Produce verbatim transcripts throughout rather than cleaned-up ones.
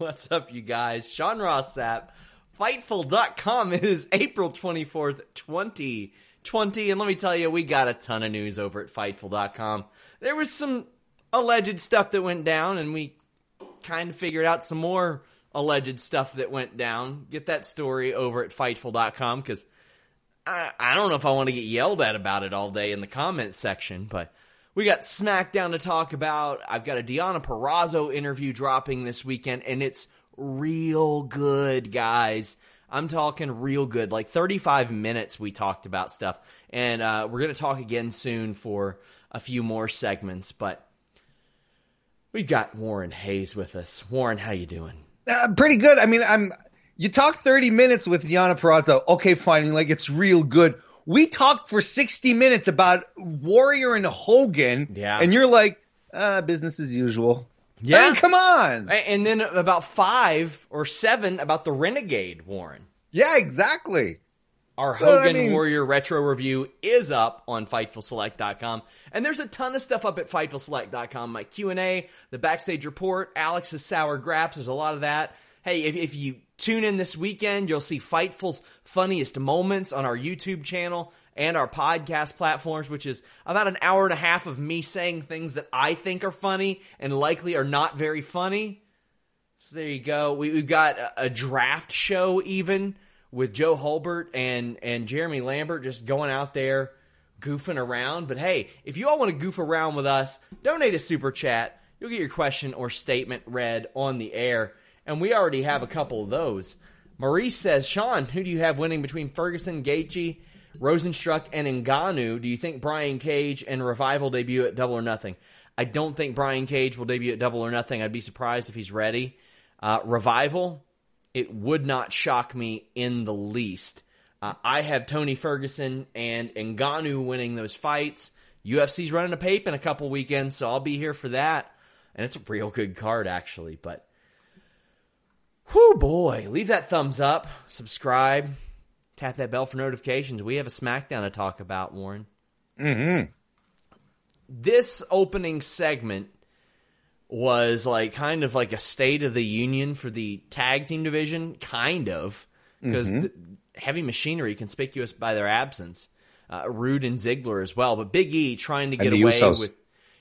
What's up, you guys? Sean Rossap, Fightful dot com. It is April twenty-fourth, twenty twenty, and let me tell you, we got a ton of news over at Fightful dot com. There was some alleged stuff that went down, and we kind of figured out some more alleged stuff that went down. Get that story over at Fightful dot com, because I, I don't know if I want to get yelled at about it all day in the comments section, but we got SmackDown to talk about. I've got a Deonna Purrazzo interview dropping this weekend, and it's real good, guys. I'm talking real good. Like thirty-five minutes we talked about stuff, and uh, we're going to talk again soon for a few more segments, but we've got Warren Hayes with us. Warren, how you doing? Uh, pretty good. I mean, I'm. You talked thirty minutes with Deonna Purrazzo. Okay, fine. Like, it's real good. We talked for sixty minutes about Warrior and Hogan, yeah. And you're like, ah, business as usual. Yeah. I mean, come on. And then about five or seven about the Renegade, Warren. Yeah, exactly. Our Hogan so, I mean, Warrior Retro Review is up on Fightful Select dot com. And there's a ton of stuff up at Fightful Select dot com. My Q and A, the Backstage Report, Alex's Sour Graps, there's a lot of that. Hey, if, if you tune in this weekend, you'll see Fightful's funniest moments on our YouTube channel and our podcast platforms, which is about an hour and a half of me saying things that I think are funny and likely are not very funny. So there you go. We, we've got a, a draft show even with Joe Hulbert and, and Jeremy Lambert just going out there goofing around. But hey, if you all want to goof around with us, donate a super chat. You'll get your question or statement read on the air. And we already have a couple of those. Maurice says, Sean, who do you have winning between Ferguson, Gaethje, Rosenstruck, and Ngannou? Do you think Brian Cage and Revival debut at Double or Nothing? I don't think Brian Cage will debut at Double or Nothing. I'd be surprised if he's ready. Uh, Revival, it would not shock me in the least. Uh, I have Tony Ferguson and Ngannou winning those fights. U F C's running a pape in a couple weekends, so I'll be here for that. And it's a real good card, actually, but whoo boy, leave that thumbs up, subscribe, tap that bell for notifications. We have a SmackDown to talk about, Warren. Mm-hmm. This opening segment was like kind of like a State of the Union for the tag team division, kind of, because mm-hmm. Heavy Machinery, conspicuous by their absence, uh, Rude and Ziggler as well, but Big E trying to get away Usos. with...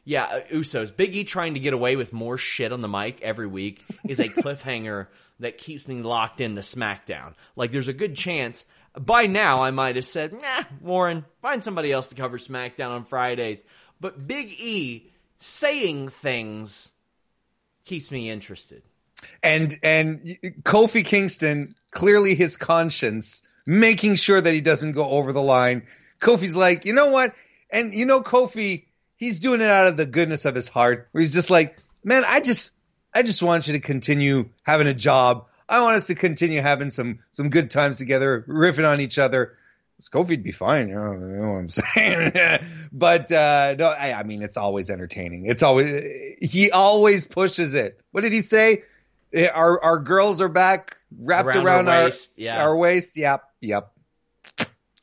Yeah, Usos. Big E trying to get away with more shit on the mic every week is a cliffhanger that keeps me locked into SmackDown. Like, there's a good chance. By now, I might have said, nah, Warren, find somebody else to cover SmackDown on Fridays. But Big E saying things keeps me interested. And and Kofi Kingston, clearly his conscience, making sure that he doesn't go over the line. Kofi's like, you know what? And you know Kofi... He's doing it out of the goodness of his heart, where he's just like, man, I just I just want you to continue having a job. I want us to continue having some some good times together, riffing on each other. Kofi'd be fine, you know, you know what I'm saying? But, uh, no, I, I mean, it's always entertaining. It's always – he always pushes it. What did he say? Our our girls are back, wrapped around, around our waist. Our, yeah. our waist. Yep, yep.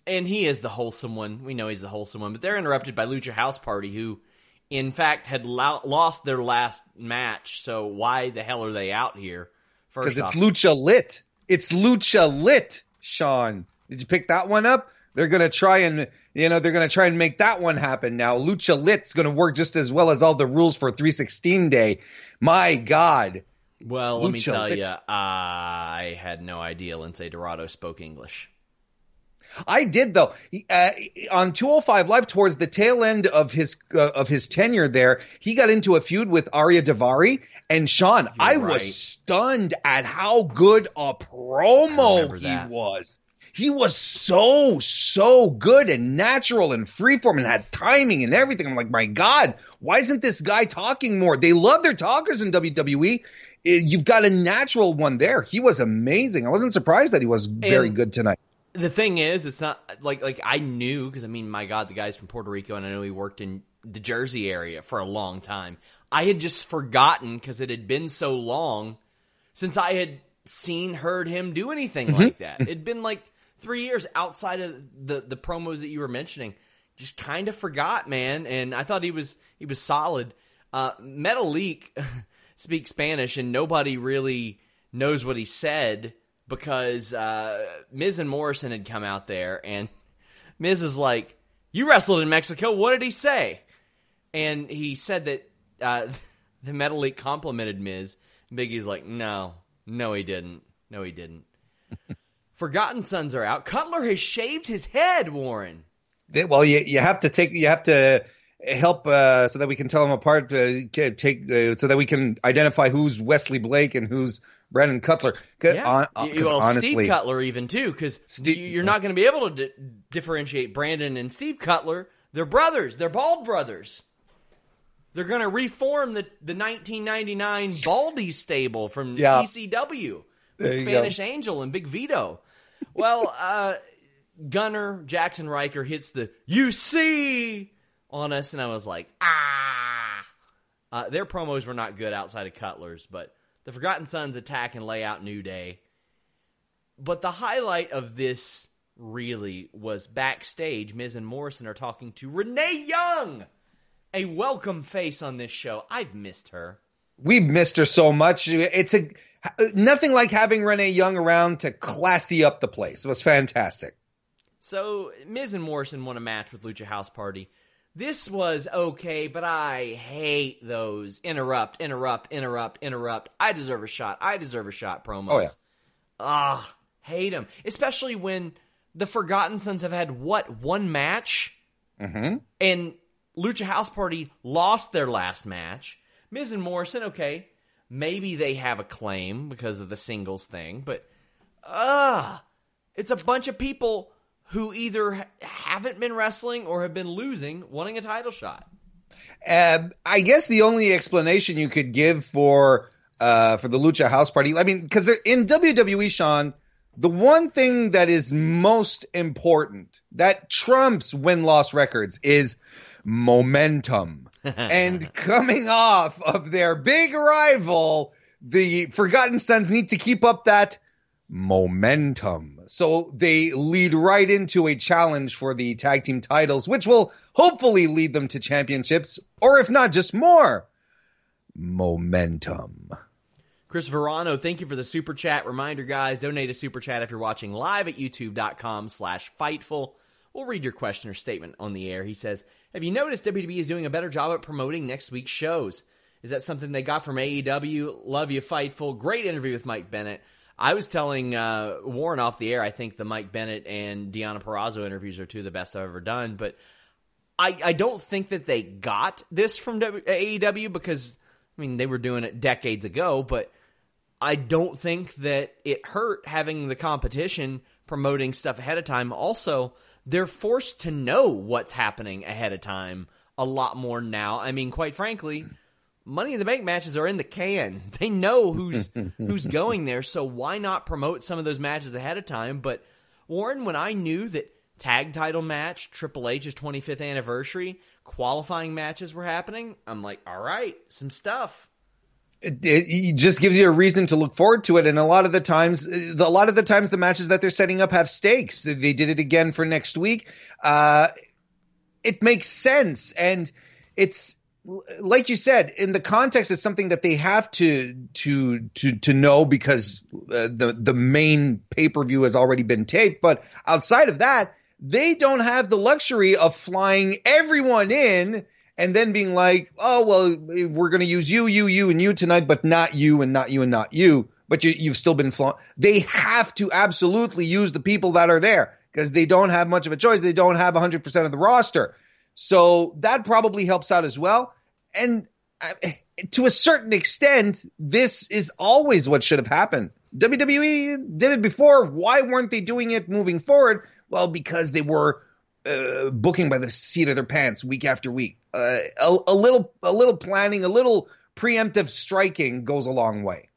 And he is the wholesome one. We know he's the wholesome one. But they're interrupted by Lucha House Party, who, in fact, had lo- lost their last match. So why the hell are they out here? Because it's Lucha Lit. It's Lucha Lit, Sean. Did you pick that one up? They're gonna try and you know they're gonna try and make that one happen now. Lucha Lit's gonna work just as well as all the rules for three sixteen day. My God. Well, Lucha let me tell Lit. you, I had no idea Lince Dorado spoke English. I did though. Uh, on two oh five Live, towards the tail end of his uh, of his tenure there, he got into a feud with Arya Daivari. And Sean, You're I right. was stunned at how good a promo he that. was. He was so, so good and natural and freeform and had timing and everything. I'm like, my God, why isn't this guy talking more? They love their talkers in W W E. You've got a natural one there. He was amazing. I wasn't surprised that he was very and good tonight. The thing is, it's not like like I knew, because, I mean, my God, the guy's from Puerto Rico, and I know he worked in the Jersey area for a long time. I had just forgotten, because it had been so long since I had seen, heard him do anything mm-hmm. like that. It had been like three years outside of the, the promos that you were mentioning. Just kind of forgot, man. And I thought he was he was solid. Uh, Metalik speaks Spanish, and nobody really knows what he said because uh, Miz and Morrison had come out there, and Miz is like, "You wrestled in Mexico. What did he say?" And he said that uh, the Metalik complimented Miz. Big E's like, "No, no, he didn't. No, he didn't." Forgotten Sons are out. Cutler has shaved his head, Warren. They, well, you you have to take you have to help uh, so that we can tell them apart. Uh, take uh, so that we can identify who's Wesley Blake and who's Brandon Cutler. Yeah. On, well, honestly, Steve Cutler even too, because you're not going to be able to d- differentiate Brandon and Steve Cutler. They're brothers. They're bald brothers. They're going to reform the the nineteen ninety-nine Baldy stable from yeah. E C W. With Spanish go. Angel and Big Vito. Well, uh, Gunner Jackson Riker hits the "you see" on us, and I was like, ah. Uh, their promos were not good outside of Cutler's, but the Forgotten Sons attack and lay out New Day. But the highlight of this really was backstage. Miz and Morrison are talking to Renee Young, a welcome face on this show. I've missed her. We've missed her so much. It's a... Nothing like having Renee Young around to classy up the place. It was fantastic. So, Miz and Morrison won a match with Lucha House Party. This was okay, but I hate those interrupt, interrupt, interrupt, interrupt. I deserve a shot. I deserve a shot promos. Oh, yeah. Ugh, hate them. Especially when the Forgotten Sons have had, what, one match? Mm-hmm. And Lucha House Party lost their last match. Miz and Morrison, okay. Maybe they have a claim because of the singles thing, but uh, it's a bunch of people who either ha- haven't been wrestling or have been losing, wanting a title shot. Uh, I guess the only explanation you could give for uh, for the Lucha House Party, I mean, because in W W E, Sean, the one thing that is most important, that trumps win-loss records, is momentum. And coming off of their big rival, the Forgotten Sons need to keep up that momentum. So they lead right into a challenge for the tag team titles, which will hopefully lead them to championships, or if not, just more momentum. Chris Verano, thank you for the super chat. Reminder, guys, donate a super chat if you're watching live at youtube.com slash Fightful. We'll read your question or statement on the air. He says, have you noticed W W E is doing a better job at promoting next week's shows? Is that something they got from A E W? Love you, Fightful. Great interview with Mike Bennett. I was telling uh, Warren off the air, I think the Mike Bennett and Deonna Purrazzo interviews are two of the best I've ever done. But I, I don't think that they got this from A E W because, I mean, they were doing it decades ago. But I don't think that it hurt having the competition promoting stuff ahead of time. Also, they're forced to know what's happening ahead of time a lot more now. I mean, quite frankly, Money in the Bank matches are in the can. They know who's who's going there, so why not promote some of those matches ahead of time? But, Warren, when I knew that tag title match, Triple H's twenty-fifth anniversary, qualifying matches were happening, I'm like, all right, some stuff. It, it just gives you a reason to look forward to it, and a lot of the times, the, a lot of the times, the matches that they're setting up have stakes. They did it again for next week. Uh, it makes sense, and it's like you said, in the context, it's something that they have to to to to know because uh, the the main pay-per-view has already been taped. But outside of that, they don't have the luxury of flying everyone in. And then being like, oh, well, we're going to use you, you, you, and you tonight, but not you and not you and not you. But you, you've still been flaunt. They have to absolutely use the people that are there because they don't have much of a choice. They don't have one hundred percent of the roster. So that probably helps out as well. And uh, to a certain extent, this is always what should have happened. W W E did it before. Why weren't they doing it moving forward? Well, because they were Uh, booking by the seat of their pants week after week. Uh, a, a little a little planning, a little preemptive striking goes a long way.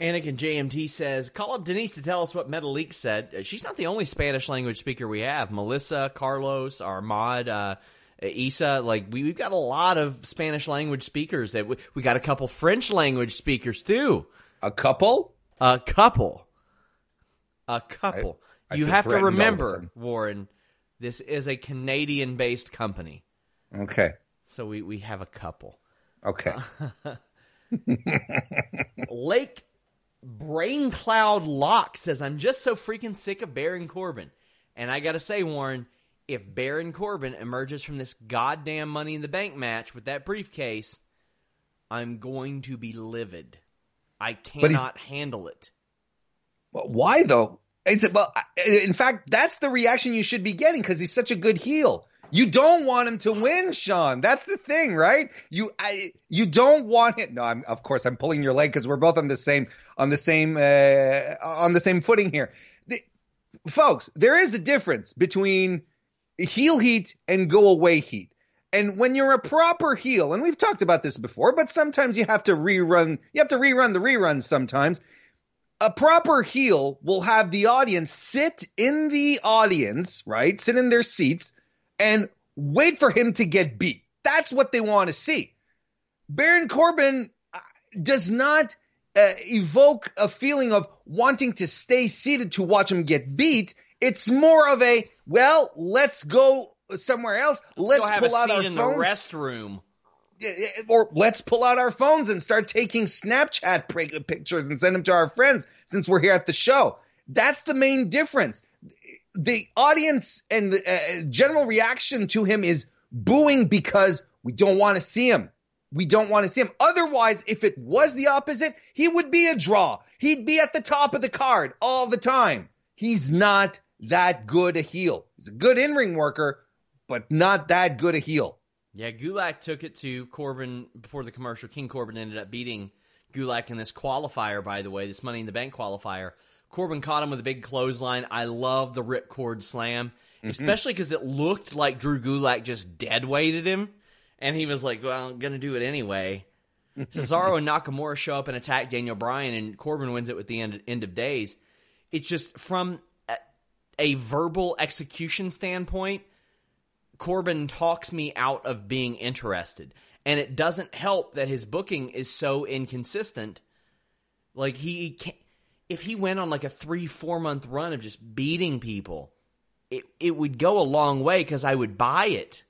Anakin J M T says, call up Denise to tell us what Metalik said. She's not the only Spanish language speaker we have. Melissa, Carlos, Armad, uh, Isa, like we, we've got a lot of Spanish language speakers. That we, we got a couple French language speakers too. A couple? A couple. A couple. I- You have to remember, Warren, this is a Canadian-based company. Okay. So we, we have a couple. Okay. Uh, Lake Brain Cloud Lock says, I'm just so freaking sick of Baron Corbin. And I got to say, Warren, if Baron Corbin emerges from this goddamn Money in the Bank match with that briefcase, I'm going to be livid. I cannot handle it. But why, though? It's, well, in fact, that's the reaction you should be getting because he's such a good heel. You don't want him to win, Sean. That's the thing, right? You, I, you don't want it. No, I'm, of course, I'm pulling your leg because we're both on the same, on the same, uh, on the same footing here, the, folks. There is a difference between heel heat and go away heat. And when you're a proper heel, and we've talked about this before, but sometimes you have to rerun. You have to rerun the reruns sometimes. A proper heel will have the audience sit in the audience, right? Sit in their seats and wait for him to get beat. That's what they want to see. Baron Corbin does not uh, evoke a feeling of wanting to stay seated to watch him get beat. It's more of a, well, let's go somewhere else. Let's, let's pull out our phones. Let's go have a seat in the restroom. Or let's pull out our phones and start taking Snapchat pictures and send them to our friends since we're here at the show. That's the main difference. The audience and the uh, general reaction to him is booing because we don't want to see him. We don't want to see him. Otherwise, if it was the opposite, he would be a draw. He'd be at the top of the card all the time. He's not that good a heel. He's a good in-ring worker, but not that good a heel. Yeah, Gulak took it to Corbin before the commercial. King Corbin ended up beating Gulak in this qualifier, by the way, this Money in the Bank qualifier. Corbin caught him with a big clothesline. I love the ripcord slam, mm-hmm. especially because it looked like Drew Gulak just deadweighted him, and he was like, well, I'm going to do it anyway. Cesaro and Nakamura show up and attack Daniel Bryan, and Corbin wins it with the end, end of days. It's just from a, a verbal execution standpoint, Corbin talks me out of being interested, and it doesn't help that his booking is so inconsistent. Like he can't, if he went on like a three, four month run of just beating people, it, it would go a long way because I would buy it.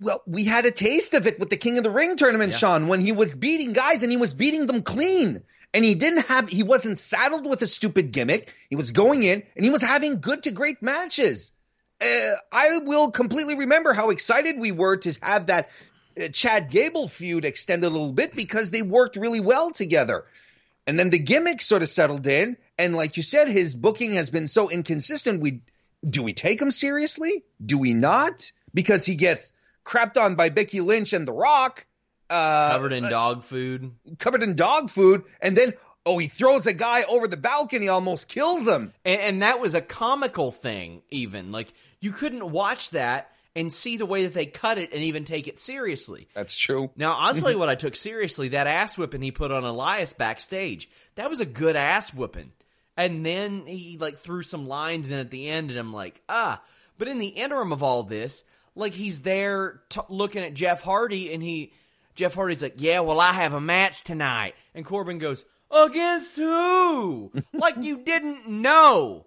Well, we had a taste of it with the King of the Ring tournament, yeah. Sean, when he was beating guys and he was beating them clean. And he didn't have, he wasn't saddled with a stupid gimmick. He was going in and he was having good to great matches. Uh, I will completely remember how excited we were to have that uh, Chad Gable feud extended a little bit because they worked really well together. And then the gimmick sort of settled in. And like you said, his booking has been so inconsistent. We do we take him seriously? Do we not? Because he gets crapped on by Becky Lynch and The Rock. Uh, covered in uh, dog food. Covered in dog food. And then, oh, he throws a guy over the balcony, almost kills him. And, and that was a comical thing even. Like, you couldn't watch that and see the way that they cut it and even take it seriously. That's true. Now, I'll tell you what I took seriously. That ass whipping he put on Elias backstage. That was a good ass whipping. And then he, like, threw some lines in at the end, and I'm like, ah. But in the interim of all this, like, he's there t- looking at Jeff Hardy, and he Jeff Hardy's like, yeah, well, I have a match tonight. And Corbin goes, against who? Like you didn't know.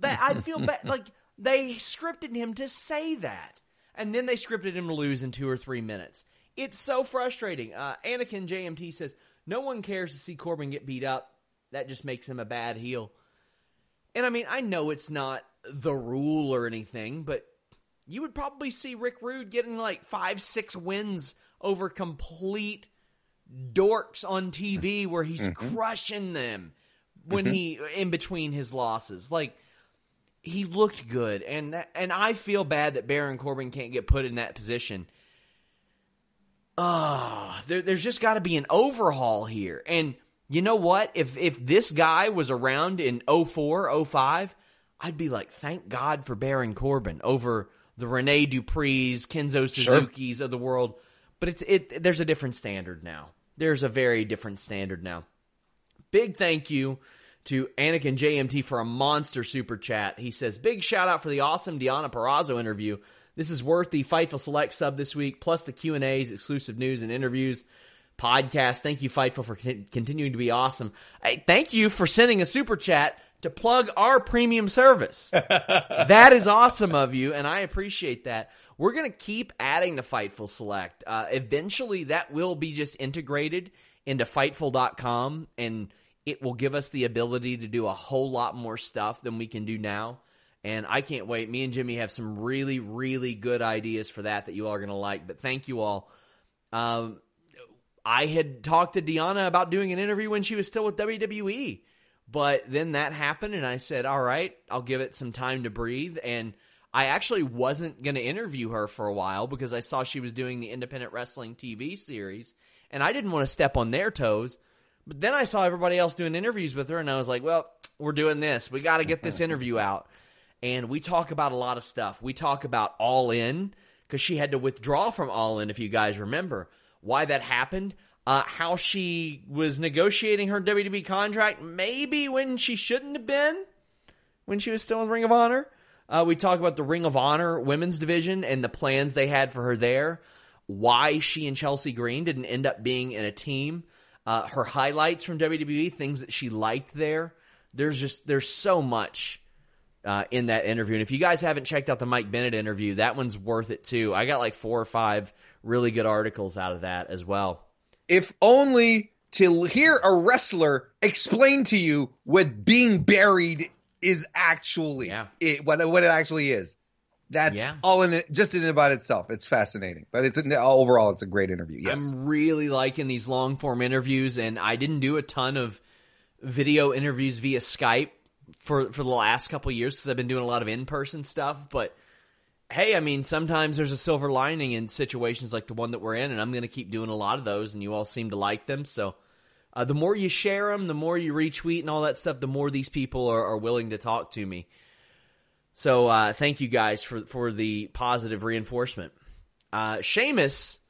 That I feel bad. Like they scripted him to say that. And then they scripted him to lose in two or three minutes. It's so frustrating. Uh, Anakin J M T says, no one cares to see Corbin get beat up. That just makes him a bad heel. And I mean, I know it's not the rule or anything, but you would probably see Rick Rude getting like five, six wins over complete dorks on T V where he's mm-hmm. crushing them when mm-hmm. he, in between his losses. Like, he looked good, and that, and I feel bad that Baron Corbin can't get put in that position. Oh, there, there's just got to be an overhaul here. And you know what? If if this guy was around in oh four, oh five, I'd be like, thank God for Baron Corbin over the Rene Dupree's, Kenzo Suzuki's sure. of the world. But it's it. There's a different standard now. There's a very different standard now. Big thank you to Anakin J M T for a monster super chat. He says, big shout out for the awesome Deonna Purrazzo interview. This is worth the Fightful Select sub this week, plus the Q and A's, exclusive news and interviews, podcast. Thank you, Fightful, for con- continuing to be awesome. Hey, thank you for sending a super chat to plug our premium service. That is awesome of you, and I appreciate that. We're going to keep adding the Fightful Select. Uh, eventually, that will be just integrated into Fightful dot com, and it will give us the ability to do a whole lot more stuff than we can do now. And I can't wait. Me and Jimmy have some really, really good ideas for that that you all are going to like. But thank you all. Um, I had talked to Deonna about doing an interview when she was still with W W E. But then that happened, and I said, all right, I'll give it some time to breathe. And I actually wasn't going to interview her for a while because I saw she was doing the independent wrestling T V series. And I didn't want to step on their toes. But then I saw everybody else doing interviews with her, and I was like, well, we're doing this. We got to get this interview out. And we talk about a lot of stuff. We talk about All In, because she had to withdraw from All In, if you guys remember. Why that happened, uh, how she was negotiating her W W E contract, maybe when she shouldn't have been, when she was still in Ring of Honor. Uh, we talk about the Ring of Honor women's division and the plans they had for her there, why she and Chelsea Green didn't end up being in a team, uh, her highlights from W W E, things that she liked there. There's just there's so much Uh, in that interview. And if you guys haven't checked out the Mike Bennett interview, that one's worth it too. I got like four or five really good articles out of that as well. If only to hear a wrestler explain to you what being buried is actually, yeah. it, what, what it actually is. That's yeah. all in it, just in and about itself. It's fascinating, but it's overall, it's a great interview. Yes. I'm really liking these long form interviews, and I didn't do a ton of video interviews via Skype for for the last couple of years because I've been doing a lot of in-person stuff. But hey, I mean, sometimes there's a silver lining in situations like the one that we're in, and I'm going to keep doing a lot of those, and you all seem to like them. So uh, the more you share them, the more you retweet and all that stuff, the more these people are, are willing to talk to me. So uh, thank you guys for, for the positive reinforcement. Uh, Sheamus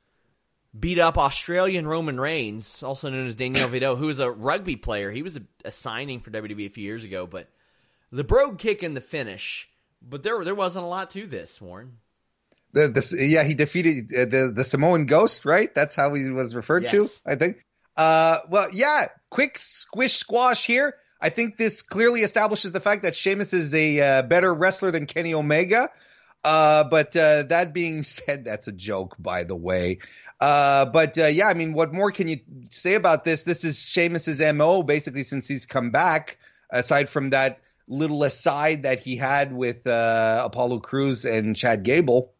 beat up Australian Roman Reigns, also known as Daniel Vidal, who is a rugby player. He was a, a signing for W W E a few years ago, but the brogue kick in the finish. But there there wasn't a lot to this, Warren. The, the, yeah, he defeated uh, the, the Samoan Ghost, right? That's how he was referred yes. to, I think. Uh, well, yeah, quick squish squash here. I think this clearly establishes the fact that Sheamus is a uh, better wrestler than Kenny Omega. Uh, but uh, that being said, that's a joke, by the way. Uh, but, uh, yeah, I mean, what more can you say about this? This is Sheamus's M O basically since he's come back, aside from that little aside that he had with, uh, Apollo Crews and Chad Gable.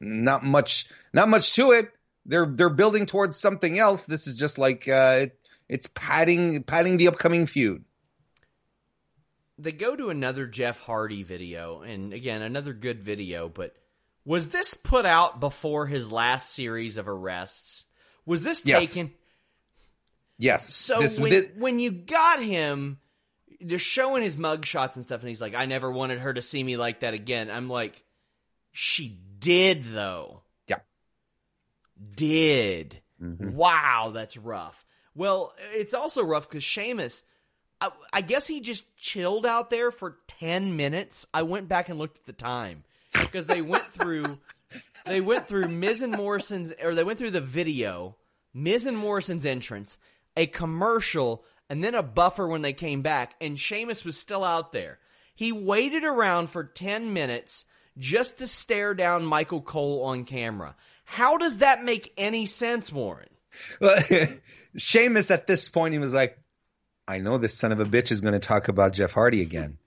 Not much, not much to it. They're, they're building towards something else. This is just like, uh, it, it's padding, padding the upcoming feud. They go to another Jeff Hardy video, and again, another good video, but was this put out before his last series of arrests? Was this yes. taken? Yes. So this, when, this... when you got him, they're showing his mugshots and stuff, and he's like, I never wanted her to see me like that again. I'm like, she did, though. Yeah. Did. Mm-hmm. Wow, that's rough. Well, it's also rough because Sheamus, I, I guess he just chilled out there for ten minutes. I went back and looked at the time. Because they went through, they went through Miz and Morrison's, or they went through the video, Miz and Morrison's entrance, a commercial, and then a buffer when they came back, and Sheamus was still out there. He waited around for ten minutes just to stare down Michael Cole on camera. How does that make any sense, Warren? Well, Sheamus at this point, he was like, I know this son of a bitch is going to talk about Jeff Hardy again.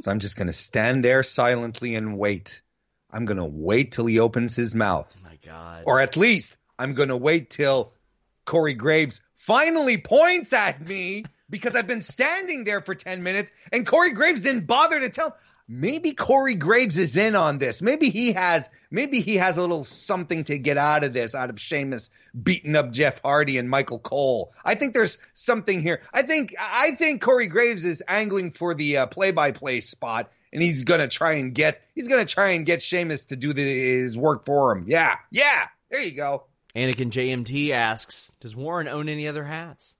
So I'm just going to stand there silently and wait. I'm going to wait till he opens his mouth. Oh my God. Or at least I'm going to wait till Corey Graves finally points at me because I've been standing there for ten minutes and Corey Graves didn't bother to tell. Maybe Corey Graves is in on this. Maybe he has maybe he has a little something to get out of this, out of Sheamus beating up Jeff Hardy and Michael Cole. I think there's something here. I think I think Corey Graves is angling for the uh, play-by-play spot, and he's going to try and get he's going to try and get Sheamus to do the, his work for him. Yeah. Yeah. There you go. Anakin J M T asks, does Warren own any other hats?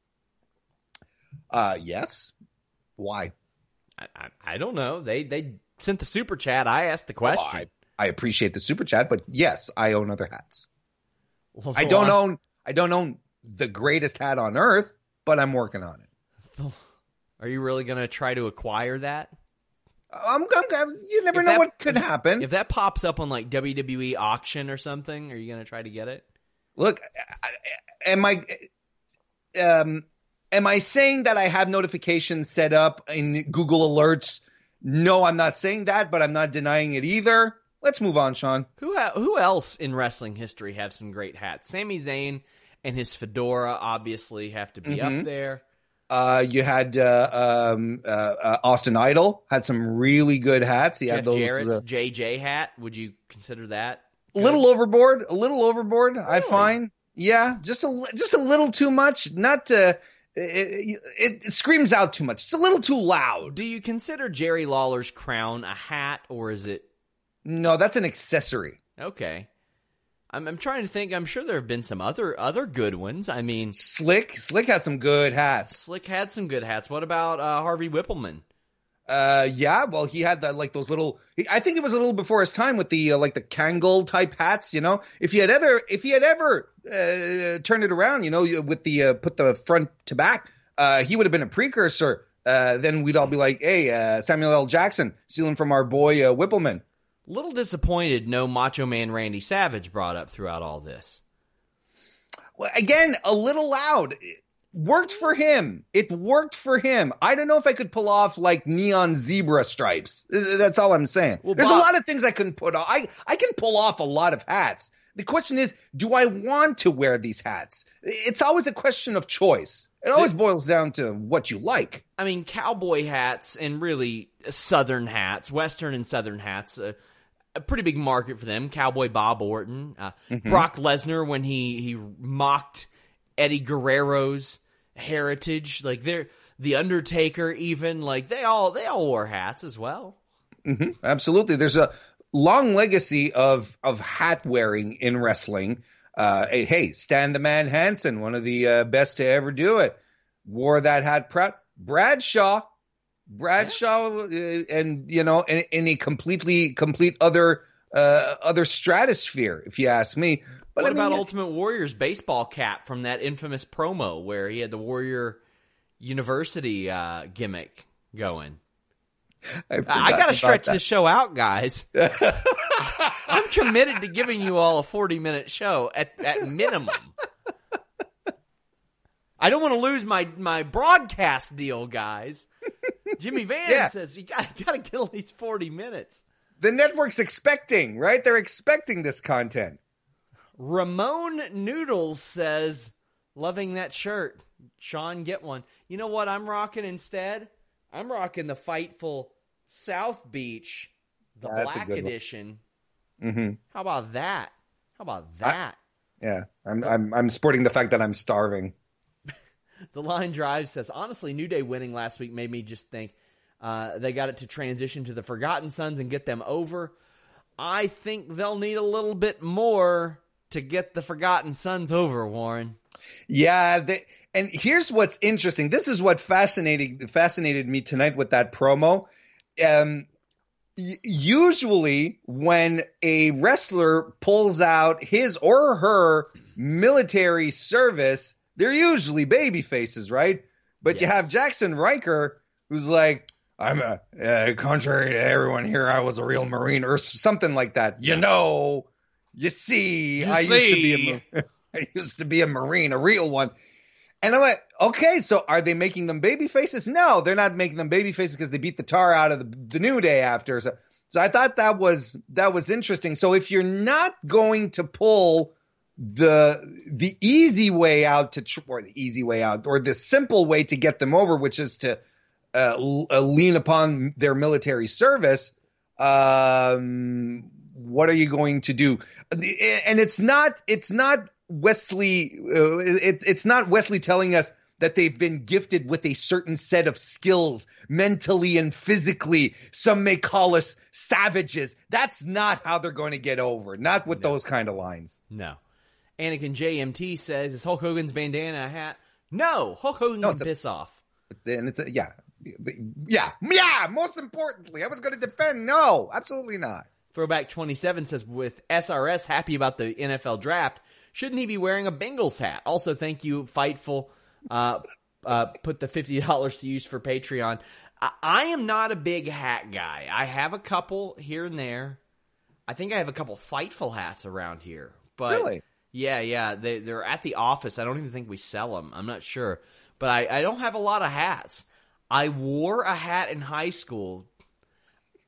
Uh yes. Why? I, I don't know. They they sent the super chat. I asked the question. Oh, I, I appreciate the super chat, but yes, I own other hats. Well, I don't on. own I don't own the greatest hat on earth, but I'm working on it. Are you really going to try to acquire that? I'm, I'm, I'm you never if know that, what could happen. If that pops up on like W W E auction or something, are you going to try to get it? Look, am I um Am I saying that I have notifications set up in Google Alerts? No, I'm not saying that, but I'm not denying it either. Let's move on, Sean. Who who else in wrestling history have some great hats? Sami Zayn and his fedora obviously have to be mm-hmm. up there. Uh, you had uh, um, uh, uh, Austin Idol had some really good hats. He Jeff had those, Jarrett's uh, J J hat. Would you consider that good? A little overboard. A little overboard, really? I find. Yeah, just a just a little too much. Not to... It, it, it screams out too much. It's a little too loud. Do you consider Jerry Lawler's crown a hat, or is it? No, that's an accessory. Okay, I'm, I'm trying to think. I'm sure there have been some other other good ones. I mean, Slick, Slick had some good hats. Slick had some good hats. What about uh, Harvey Whippleman? Uh, yeah. Well, he had that like those little. I think it was a little before his time with the uh, like the Kangol type hats. You know, if he had ever, if he had ever uh, turned it around, you know, with the uh, put the front to back, uh, he would have been a precursor. Uh, then we'd all be like, hey, uh, Samuel L. Jackson stealing from our boy uh, Whippleman. Little disappointed, no Macho Man Randy Savage brought up throughout all this. Well, again, a little loud. Worked for him. It worked for him. I don't know if I could pull off like neon zebra stripes. That's all I'm saying. Well, There's Bob, a lot of things I can put off. I, I can pull off a lot of hats. The question is, do I want to wear these hats? It's always a question of choice. It always the, boils down to what you like. I mean, cowboy hats and really Southern hats, Western and Southern hats, uh, a pretty big market for them. Cowboy Bob Orton, uh, mm-hmm. Brock Lesnar when he, he mocked Eddie Guerrero's heritage, like they're the Undertaker, even like they all they all wore hats as well. Mm-hmm. Absolutely, there's a long legacy of of hat wearing in wrestling. Uh, hey, Stan the Man Hansen, one of the uh, best to ever do it, wore that hat. Proud. Bradshaw, Bradshaw, yeah. uh, and you know, in, in a completely complete other uh, other stratosphere, if you ask me. But what I mean, about Ultimate Warrior's baseball cap from that infamous promo where he had the Warrior University uh, gimmick going? I, I got to stretch this show out, guys. I'm committed to giving you all a forty-minute show at, at minimum. I don't want to lose my, my broadcast deal, guys. Jimmy Van yeah. says you got got to get at least forty minutes. The network's expecting, right? They're expecting this content. Ramon Noodles says, loving that shirt. Sean, get one. You know what I'm rocking instead? I'm rocking the Fightful South Beach, the yeah, black edition. Mm-hmm. How about that? How about that? I, yeah, I'm, I'm I'm sporting the fact that I'm starving. The Line Drive says, honestly, New Day winning last week made me just think uh, they got it to transition to the Forgotten Sons and get them over. I think they'll need a little bit more to get the Forgotten Sons over, Warren. Yeah, they, and here's what's interesting. This is what fascinating fascinated me tonight with that promo. Um, y- usually when a wrestler pulls out his or her military service, they're usually baby faces, right? But yes. You have Jackson Riker, who's like, I'm a, uh, contrary to everyone here, I was a real Marine or something like that. You know, you see, you I see. used to be a, I used to be a Marine, a real one. And I'm like, okay, so are they making them baby faces? No, they're not making them baby faces because they beat the tar out of the, the New Day after. So, so I thought that was that was interesting. So if you're not going to pull the the easy way out to tr- or the easy way out or the simple way to get them over, which is to uh, l- uh, lean upon their military service, um, what are you going to do? And it's not it's not. Wesley, uh, it, it's not Wesley telling us that they've been gifted with a certain set of skills mentally and physically. Some may call us savages. That's not how they're going to get over. Not with no. those kind of lines. No. Anakin J M T says, is Hulk Hogan's bandana a hat? No, Hulk Hogan no, can piss a, off. And it's a, yeah. Yeah. Yeah. Most importantly, I was going to defend. No, absolutely not. Throwback twenty-seven says, with S R S happy about the N F L draft, shouldn't he be wearing a Bengals hat? Also, thank you, Fightful. Uh, uh, put the fifty dollars to use for Patreon. I, I am not a big hat guy. I have a couple here and there. I think I have a couple Fightful hats around here. But really? Yeah, yeah. They, they're at the office. I don't even think we sell them. I'm not sure. But I, I don't have a lot of hats. I wore a hat in high school,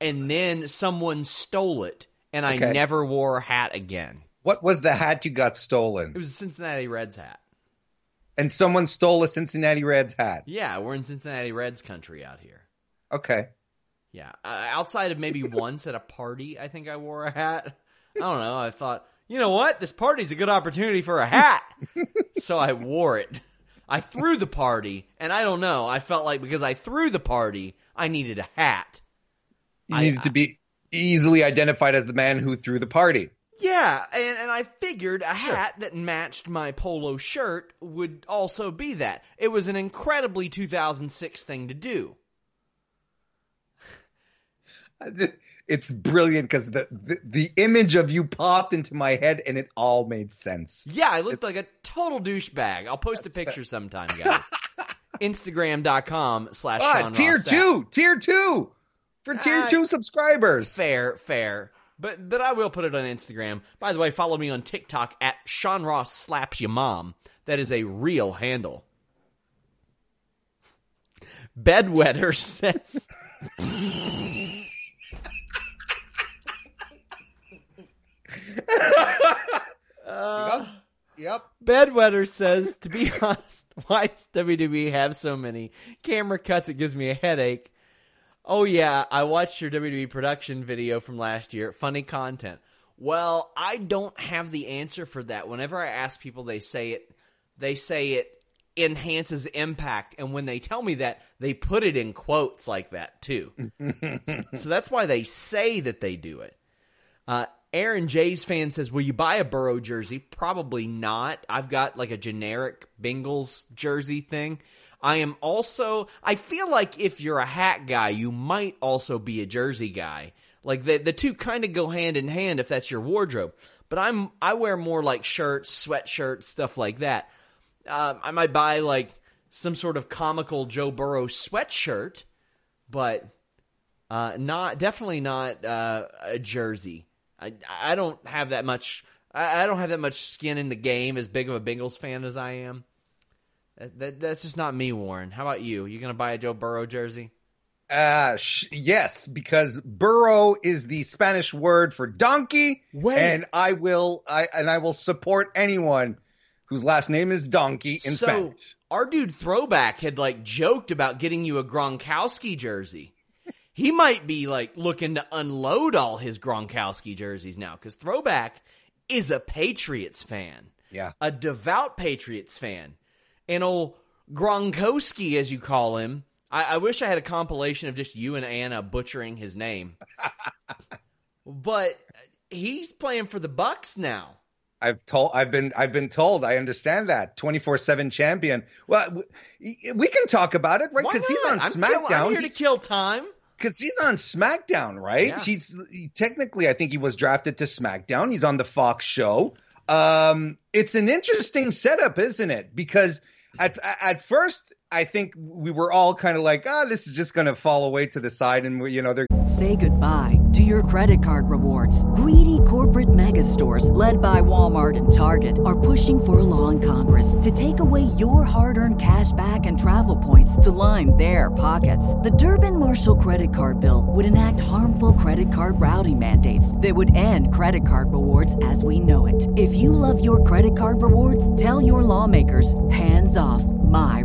and then someone stole it, and okay. I never wore a hat again. What was the hat you got stolen? It was a Cincinnati Reds hat. And someone stole a Cincinnati Reds hat? Yeah, we're in Cincinnati Reds country out here. Okay. Yeah, uh, outside of maybe once at a party, I think I wore a hat. I don't know, I thought, you know what? This party's a good opportunity for a hat. So I wore it. I threw the party, and I don't know, I felt like because I threw the party, I needed a hat. You I, needed to be easily identified as the man who threw the party. Yeah, and, and I figured a sure. hat that matched my polo shirt would also be that. It was an incredibly two thousand six thing to do. It's brilliant because the, the, the image of you popped into my head and it all made sense. Yeah, I looked it's, like a total douchebag. I'll post a picture fair. sometime, guys. Instagram dot com slash Sean Rossap. Tier two, tier two for tier uh, two subscribers. Fair, fair. But but I will put it on Instagram. By the way, follow me on TikTok at Sean Ross Slaps Your Mom. That is a real handle. Bedwetter says. uh, yep. yep. Bedwetter says, to be honest, why does W W E have so many camera cuts? It gives me a headache. Oh, yeah, I watched your W W E production video from last year. Funny content. Well, I don't have the answer for that. Whenever I ask people, they say it They say it enhances impact. And when they tell me that, they put it in quotes like that, too. So that's why they say that they do it. Uh, Aaron Jay's fan says, will you buy a Burrow jersey? Probably not. I've got like a generic Bengals jersey thing. I am also, I feel like if you're a hat guy, you might also be a jersey guy. Like the the two kind of go hand in hand if that's your wardrobe. But I'm, I wear more like shirts, sweatshirts, stuff like that. Uh, I might buy like some sort of comical Joe Burrow sweatshirt, but uh, not, definitely not uh, a jersey. I, I don't have that much, I, I don't have that much skin in the game as big of a Bengals fan as I am. That, that's just not me, Warren. How about you? You going to buy a Joe Burrow jersey? Uh, sh- yes, because Burrow is the Spanish word for donkey. Wait. And I will I and I will support anyone whose last name is donkey in so, Spanish. Our dude Throwback had like joked about getting you a Gronkowski jersey. He might be like looking to unload all his Gronkowski jerseys now because Throwback is a Patriots fan. Yeah. A devout Patriots fan. And old Gronkowski, as you call him, I, I wish I had a compilation of just you and Anna butchering his name. But he's playing for the Bucks now. I've told, I've been, I've been told. I understand that twenty-four seven champion. Well, we can talk about it, right? Because he's on I'm SmackDown. Kill, I'm here to kill time. Because he's on SmackDown, right? Yeah. He's technically, I think he was drafted to SmackDown. He's on the Fox show. Um, it's an interesting setup, isn't it? Because at at first, I think we were all kind of like, oh, this is just going to fall away to the side. And, we, you know, they're. Say goodbye to your credit card rewards. Greedy corporate mega stores, led by Walmart and Target, are pushing for a law in Congress to take away your hard-earned cash back and travel points to line their pockets. The Durbin-Marshall credit card bill would enact harmful credit card routing mandates that would end credit card rewards as we know it. If you love your credit card rewards, tell your lawmakers, hands off my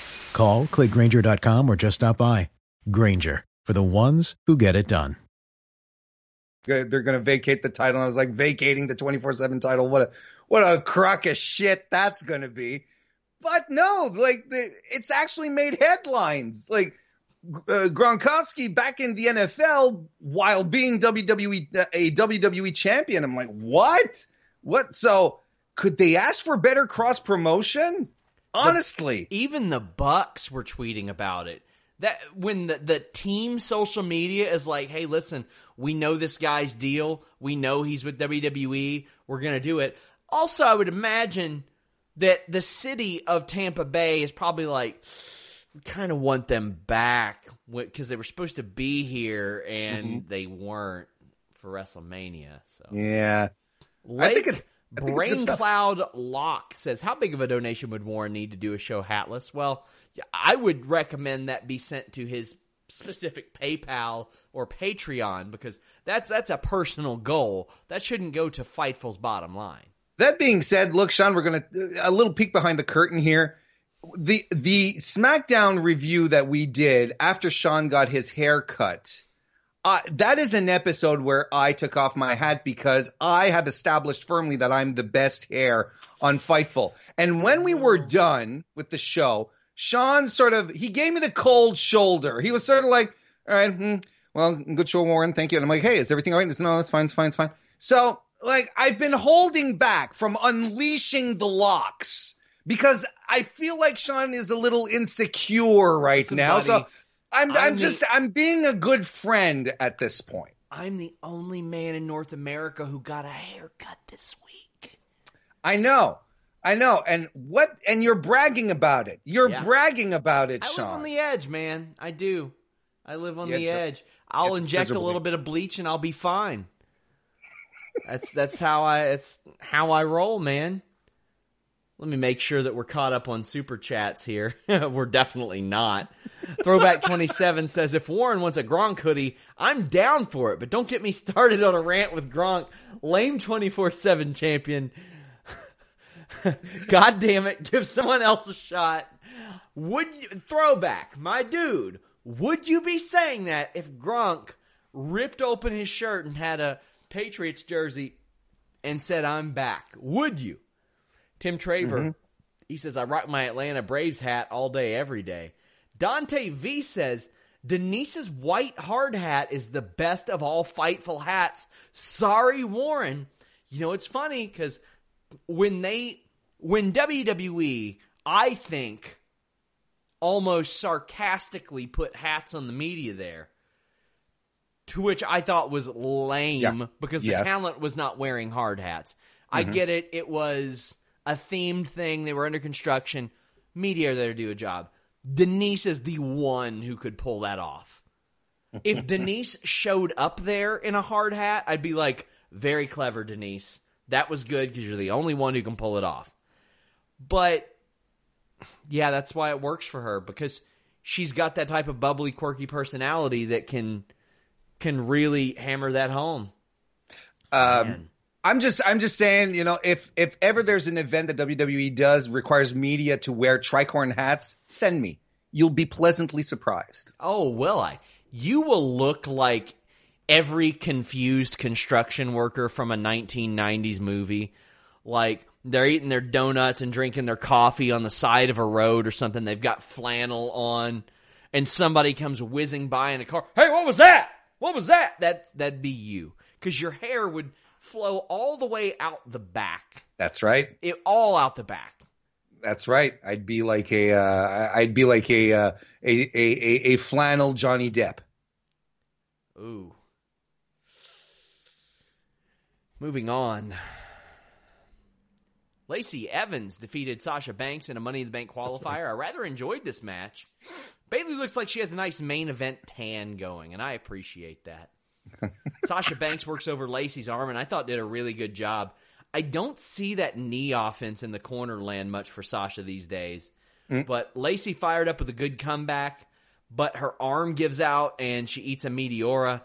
Call, click Grainger dot com, or just stop by. Grainger, for the ones who get it done. They're going to vacate the title. And I was like, vacating the twenty-four seven title. What a what a crock of shit that's going to be. But no, like the, it's actually made headlines. Like uh, Gronkowski back in the N F L while being W W E a W W E champion. I'm like, what? What? So could they ask for better cross promotion? Honestly, the, even the Bucks were tweeting about it. That when the, the team social media is like, hey, listen, we know this guy's deal. We know he's with W W E. We're going to do it. Also, I would imagine that the city of Tampa Bay is probably like, we kind of want them back because they were supposed to be here and mm-hmm. they weren't for WrestleMania. So yeah. Lake I think it, I think Brain Cloud Lock says, how big of a donation would Warren need to do a show hatless? Well, I would recommend that be sent to his specific PayPal or Patreon, because that's that's a personal goal that shouldn't go to Fightful's bottom line. That being said, look, Sean, we're gonna a little peek behind the curtain here. The the SmackDown review that we did after Sean got his hair cut, uh, that is an episode where I took off my hat because I have established firmly that I'm the best hair on Fightful. And when we were done with the show, Sean sort of, he gave me the cold shoulder. He was sort of like, all right, hmm, well, good show, Warren. Thank you. And I'm like, hey, is everything all right? And he's, no, that's fine. It's fine. It's fine. So, like, I've been holding back from unleashing the locks because I feel like Sean is a little insecure right Listen, now. Buddy, so I'm, I'm, I'm the, just, I'm being a good friend at this point. I'm the only man in North America who got a haircut this week. I know. I know, and what? And you're bragging about it. You're yeah. bragging about it, I Sean. I live on the edge, man. I do. I live on yeah, the edge. I'll inject a little bit of bleach, and I'll be fine. That's that's how I. It's how I roll, man. Let me make sure that we're caught up on super chats here. We're definitely not. Throwback twenty-seven says, if Warren wants a Gronk hoodie, I'm down for it. But don't get me started on a rant with Gronk, lame twenty-four seven champion. God damn it, give someone else a shot. Would you, throwback, my dude, would you be saying that if Gronk ripped open his shirt and had a Patriots jersey and said, I'm back? Would you? Tim Traver, mm-hmm. he says, I rock my Atlanta Braves hat all day, every day. Dante V says, Denise's white hard hat is the best of all Fightful hats. Sorry, Warren. You know, it's funny because when they, when W W E, I think, almost sarcastically put hats on the media there, to which I thought was lame yeah. because yes. the talent was not wearing hard hats. Mm-hmm. I get it. It was a themed thing. They were under construction. Media are there to do a job. Denise is the one who could pull that off. If Denise showed up there in a hard hat, I'd be like, very clever, Denise. That was good because you're the only one who can pull it off. But, yeah, that's why it works for her, because she's got that type of bubbly, quirky personality that can can really hammer that home. Um, I'm just I'm just saying, you know, if, if ever there's an event that W W E does requires media to wear tricorn hats, send me. You'll be pleasantly surprised. Oh, will I? You will look like every confused construction worker from a nineteen nineties movie. Like, They're eating their donuts and drinking their coffee on the side of a road or something. They've got flannel on, and somebody comes whizzing by in a car. Hey, what was that? What was that? That, that'd be you, because your hair would flow all the way out the back. That's right. It all out the back. That's right. I'd be like a, uh, I'd be like a, uh, a, a, a, a flannel Johnny Depp. Ooh. Moving on. Lacey Evans defeated Sasha Banks in a Money in the Bank qualifier. I rather enjoyed this match. Bayley looks like she has a nice main event tan going, and I appreciate that. Sasha Banks works over Lacey's arm, and I thought did a really good job. I don't see that knee offense in the corner land much for Sasha these days. Mm. But Lacey fired up with a good comeback, but her arm gives out, and she eats a Meteora.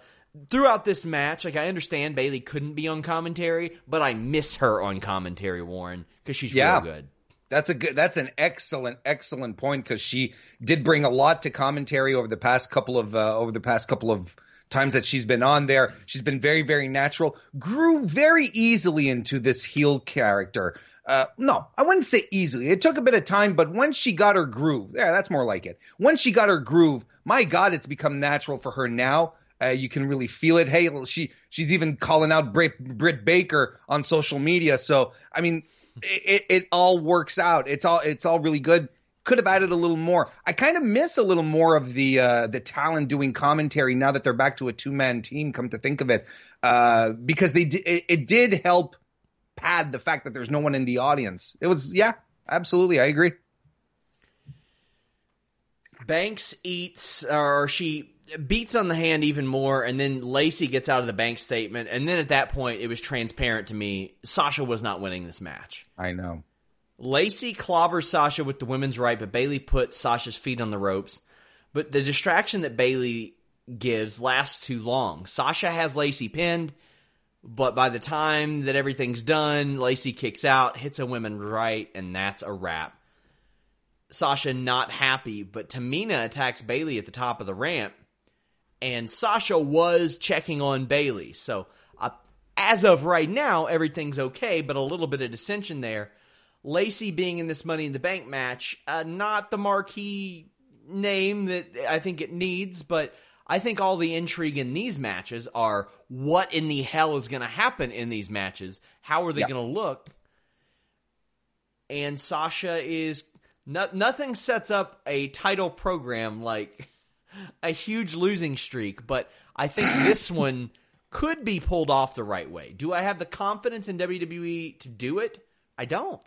Throughout this match, like, I understand Bayley couldn't be on commentary, but I miss her on commentary, Warren, because she's yeah, real good. That's a good. That's an excellent, excellent point, because she did bring a lot to commentary over the past couple of uh, over the past couple of times that she's been on there. She's been very, very natural. Grew very easily into this heel character. Uh, no, I wouldn't say easily. It took a bit of time, but once she got her groove, yeah, that's more like it. Once she got her groove, my God, it's become natural for her now. Uh, you can really feel it. Hey, she she's even calling out Britt, Britt Baker on social media. So, I mean, it, it all works out. It's all it's all really good. Could have added a little more. I kind of miss a little more of the uh, the talent doing commentary now that they're back to a two man team. Come to think of it, uh, because they d- it, it did help pad the fact that there's no one in the audience. It was yeah, absolutely, I agree. Banks eats or she. beats on the hand even more, and then Lacey gets out of the bank statement, and then at that point, it was transparent to me. Sasha was not winning this match. I know. Lacey clobbers Sasha with the women's right, but Bayley puts Sasha's feet on the ropes. But the distraction that Bayley gives lasts too long. Sasha has Lacey pinned, but by the time that everything's done, Lacey kicks out, hits a women's right, and that's a wrap. Sasha not happy, but Tamina attacks Bayley at the top of the ramp. And Sasha was checking on Bayley. So uh, as of right now, everything's okay, but a little bit of dissension there. Lacey being in this Money in the Bank match, uh, not the marquee name that I think it needs, but I think all the intrigue in these matches are what in the hell is going to happen in these matches? How are they yep. going to look? And Sasha is... No, nothing sets up a title program like... a huge losing streak, but I think this one could be pulled off the right way. Do I have the confidence in W W E to do it? I don't.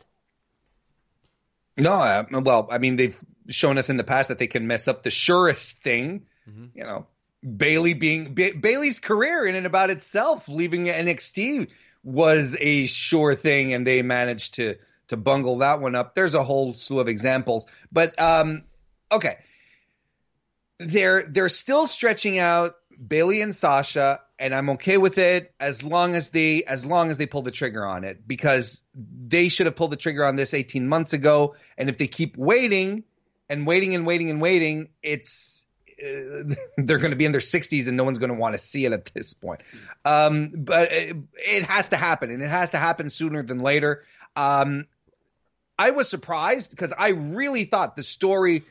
No, uh, well, I mean, they've shown us in the past that they can mess up the surest thing. Mm-hmm. You know, Bayley being ba- Bayley's career in and about itself, leaving N X T was a sure thing, and they managed to to bungle that one up. There's a whole slew of examples, but um, okay. They're they're still stretching out Bayley and Sasha, and I'm okay with it as long as they as long as they pull the trigger on it, because they should have pulled the trigger on this eighteen months ago. And if they keep waiting and waiting and waiting and waiting, it's uh, they're going to be in their sixties and no one's going to want to see it at this point. Um, but it, it has to happen, and it has to happen sooner than later. Um, I was surprised because I really thought the story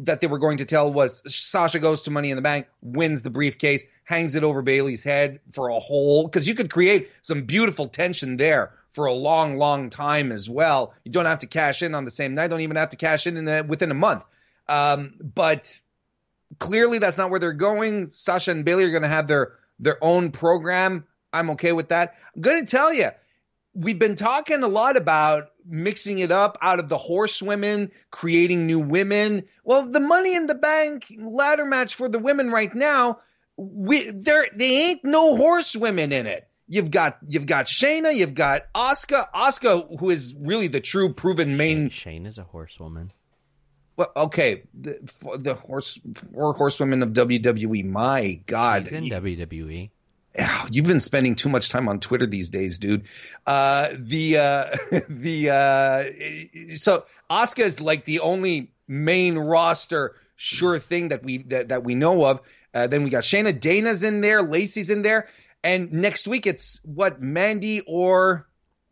that they were going to tell was Sasha goes to Money in the Bank, wins the briefcase, hangs it over Bayley's head for a whole, because you could create some beautiful tension there for a long, long time as well. You don't have to cash in on the same night. Don't even have to cash in, in a, within a month. Um, but clearly that's not where they're going. Sasha and Bayley are going to have their, their own program. I'm okay with that. I'm going to tell you, we've been talking a lot about mixing it up out of the horsewomen, creating new women. Well, the Money in the Bank ladder match for the women right now, we there they ain't no horsewomen in it. You've got you've got Shayna, you've got Asuka, Asuka, who is really the true proven main. Shayna's a horsewoman. Well, okay, the, for the horse four horsewomen of W W E. My God, he's in you, W W E. You've been spending too much time on Twitter these days, dude. Uh, the uh, the uh, so Asuka is like the only main roster sure thing that we that, that we know of. Uh, then we got Shayna, Dana's in there, Lacey's in there, and next week it's what Mandy or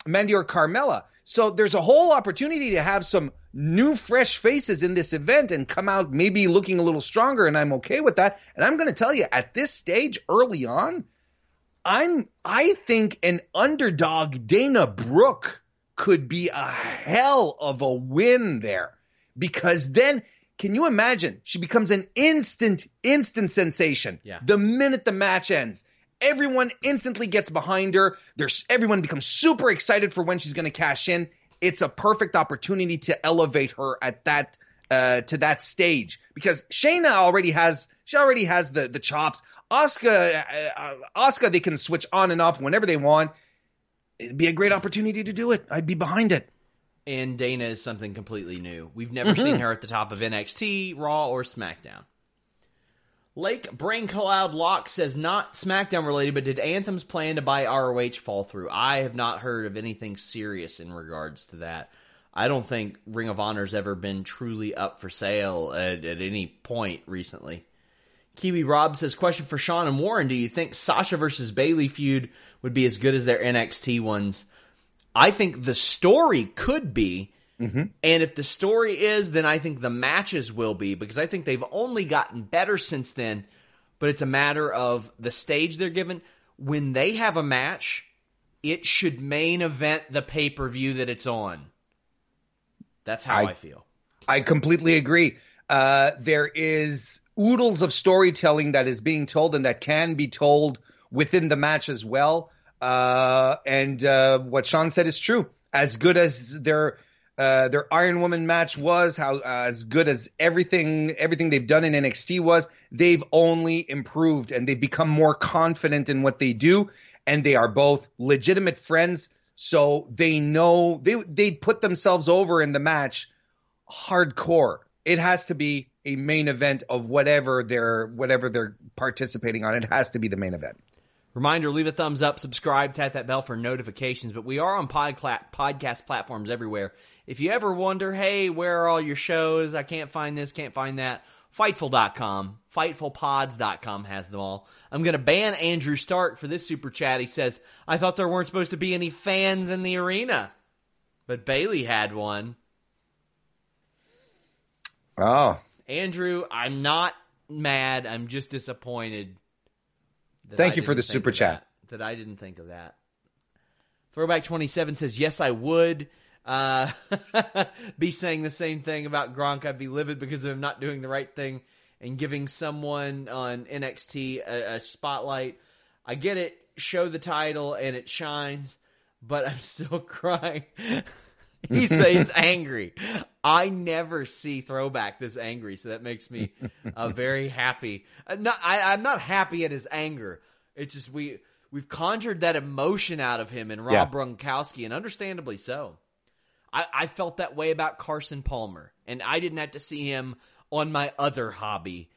Mandy or Carmella. So there's a whole opportunity to have some new, fresh faces in this event and come out maybe looking a little stronger, and I'm okay with that. And I'm going to tell you, at this stage, early on, I'm I think an underdog Dana Brooke could be a hell of a win there, because then can you imagine she becomes an instant, instant sensation yeah. the minute the match ends. Everyone instantly gets behind her. There's everyone becomes super excited for when she's going to cash in. It's a perfect opportunity to elevate her at that uh, to that stage, because Shayna already has she already has the the chops. Asuka, uh, Asuka, they can switch on and off whenever they want. It'd be a great opportunity to do it. I'd be behind it. And Dana is something completely new. We've never mm-hmm. seen her at the top of N X T, Raw, or SmackDown. Lake Brain Cloud Lock says, not SmackDown related, but did Anthem's plan to buy R O H fall through? I have not heard of anything serious in regards to that. I don't think Ring of Honor's ever been truly up for sale at, at any point recently. Kiwi Rob says, question for Sean and Warren. Do you think Sasha versus Bayley feud would be as good as their N X T ones? I think the story could be. Mm-hmm. And if the story is, then I think the matches will be, because I think they've only gotten better since then. But it's a matter of the stage they're given. When they have a match, it should main event the pay-per-view that it's on. That's how I, I feel. I completely agree. Uh, there is oodles of storytelling that is being told and that can be told within the match as well. Uh, and uh, what Sean said is true. As good as their uh, their Iron Woman match was, how uh, as good as everything everything they've done in N X T was, they've only improved and they've become more confident in what they do. And they are both legitimate friends, so they know they they put themselves over in the match hardcore. It has to be a main event of whatever they're whatever they're participating on. It has to be the main event. Reminder, leave a thumbs up, subscribe, tap that bell for notifications. But we are on podcla- podcast platforms everywhere. If you ever wonder, hey, where are all your shows? I can't find this, can't find that. Fightful dot com, Fightful Pods dot com has them all. I'm going to ban Andrew Stark for this super chat. He says, I thought there weren't supposed to be any fans in the arena, but Bayley had one. Oh. Andrew, I'm not mad. I'm just disappointed. Thank you for the super chat. That, that I didn't think of that. Throwback twenty-seven says, yes, I would uh, be saying the same thing about Gronk. I'd be livid because of him not doing the right thing and giving someone on N X T a, a spotlight. I get it. Show the title and it shines, but I'm still crying. He's, he's angry. I never see Throwback this angry, so that makes me uh, very happy. Uh, no, I, I'm not happy at his anger. It's just we, we've conjured that emotion out of him in Rob yeah. Gronkowski, and understandably so. I, I felt that way about Carson Palmer, and I didn't have to see him on my other hobby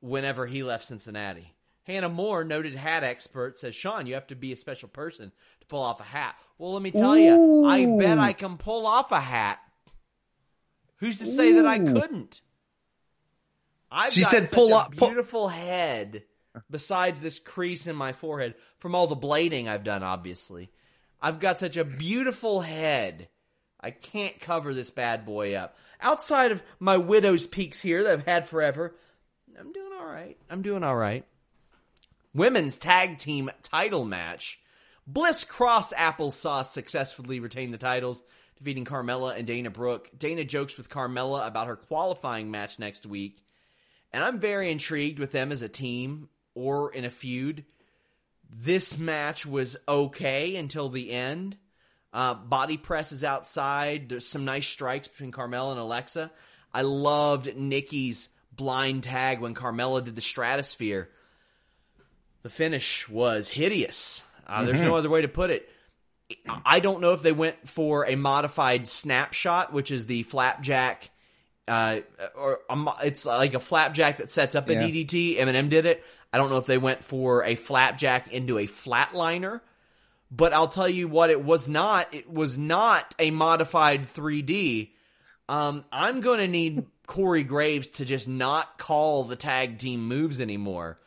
whenever he left Cincinnati. Hannah Moore, noted hat expert, says, Sean, you have to be a special person to pull off a hat. Well, let me tell Ooh. you, I bet I can pull off a hat. Who's to say Ooh. that I couldn't? I've she got said, such pull a up, beautiful pull. head, besides this crease in my forehead, from all the blading I've done, obviously. I've got such a beautiful head. I can't cover this bad boy up. Outside of my widow's peaks here that I've had forever, I'm doing all right. I'm doing all right. Women's tag team title match. Bliss Cross Applesauce successfully retained the titles, defeating Carmella and Dana Brooke. Dana jokes with Carmella about her qualifying match next week, and I'm very intrigued with them as a team or in a feud. This match was okay until the end. Uh, body press is outside. There's some nice strikes between Carmella and Alexa. I loved Nikki's blind tag when Carmella did the Stratosphere. The finish was hideous. Uh, mm-hmm. There's no other way to put it. I don't know if they went for a modified snapshot, which is the flapjack. Uh, or a, It's like a flapjack that sets up a yeah. D D T. Eminem did it. I don't know if they went for a flapjack into a flatliner. But I'll tell you what it was not. It was not a modified three D. Um, I'm going to need Corey Graves to just not call the tag team moves anymore,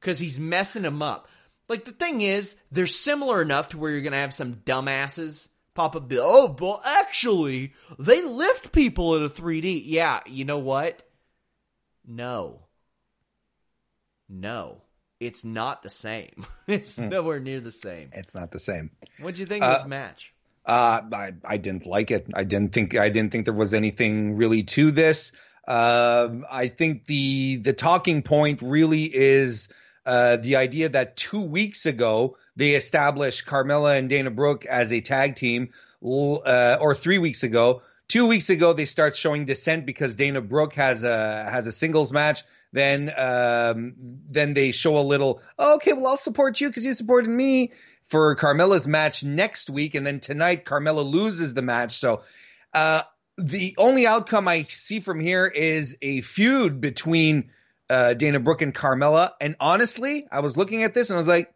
because he's messing them up. Like, the thing is, they're similar enough to where you're going to have some dumbasses Papa Bill. Oh, well, actually, they lift people in a three D. Yeah, you know what? No. No. It's not the same. It's mm. nowhere near the same. It's not the same. What'd you think uh, of this match? Uh, I, I didn't like it. I didn't think, I didn't think there was anything really to this. Um, I think the, the talking point really is, uh, the idea that two weeks ago they established Carmella and Dana Brooke as a tag team, uh, or three weeks ago, two weeks ago, they start showing dissent because Dana Brooke has a, has a singles match. Then, um, then they show a little, oh, okay, well, I'll support you because you supported me, for Carmella's match next week. And then tonight, Carmella loses the match. So, uh, the only outcome I see from here is a feud between uh, Dana Brooke and Carmella. And honestly, I was looking at this and I was like,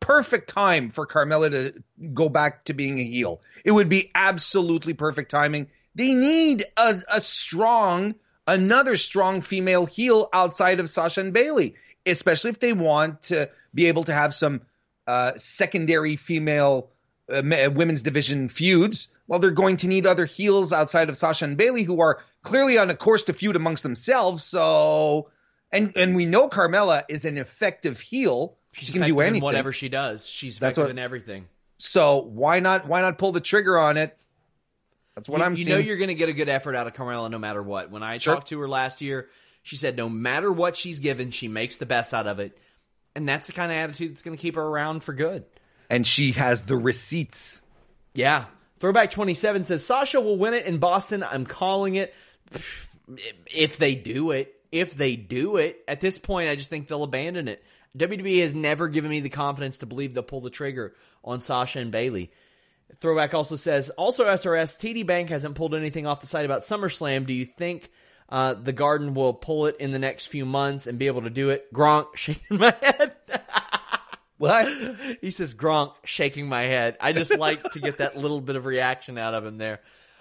perfect time for Carmella to go back to being a heel. It would be absolutely perfect timing. They need a, a strong, another strong female heel outside of Sasha and Bayley, especially if they want to be able to have some uh, secondary female uh, women's division feuds. Well, they're going to need other heels outside of Sasha and Bayley, who are clearly on a course to feud amongst themselves. So, and and we know Carmella is an effective heel. She's she can do anything. Whatever she does, she's That's effective what, in everything. So why not? Why not pull the trigger on it? That's what you, I'm. You seeing. know, you're going to get a good effort out of Carmella no matter what. When I sure. talked to her last year, she said no matter what she's given, she makes the best out of it. And that's the kind of attitude that's going to keep her around for good. And she has the receipts. Yeah. Throwback twenty-seven says, Sasha will win it in Boston. I'm calling it. If they do it. If they do it. At this point, I just think they'll abandon it. W W E has never given me the confidence to believe they'll pull the trigger on Sasha and Bayley. Throwback also says, also S R S, T D Bank hasn't pulled anything off the site about SummerSlam. Do you think... Uh, the Garden will pull it in the next few months and be able to do it? Gronk shaking my head. What? He says Gronk shaking my head. I just like to get that little bit of reaction out of him there.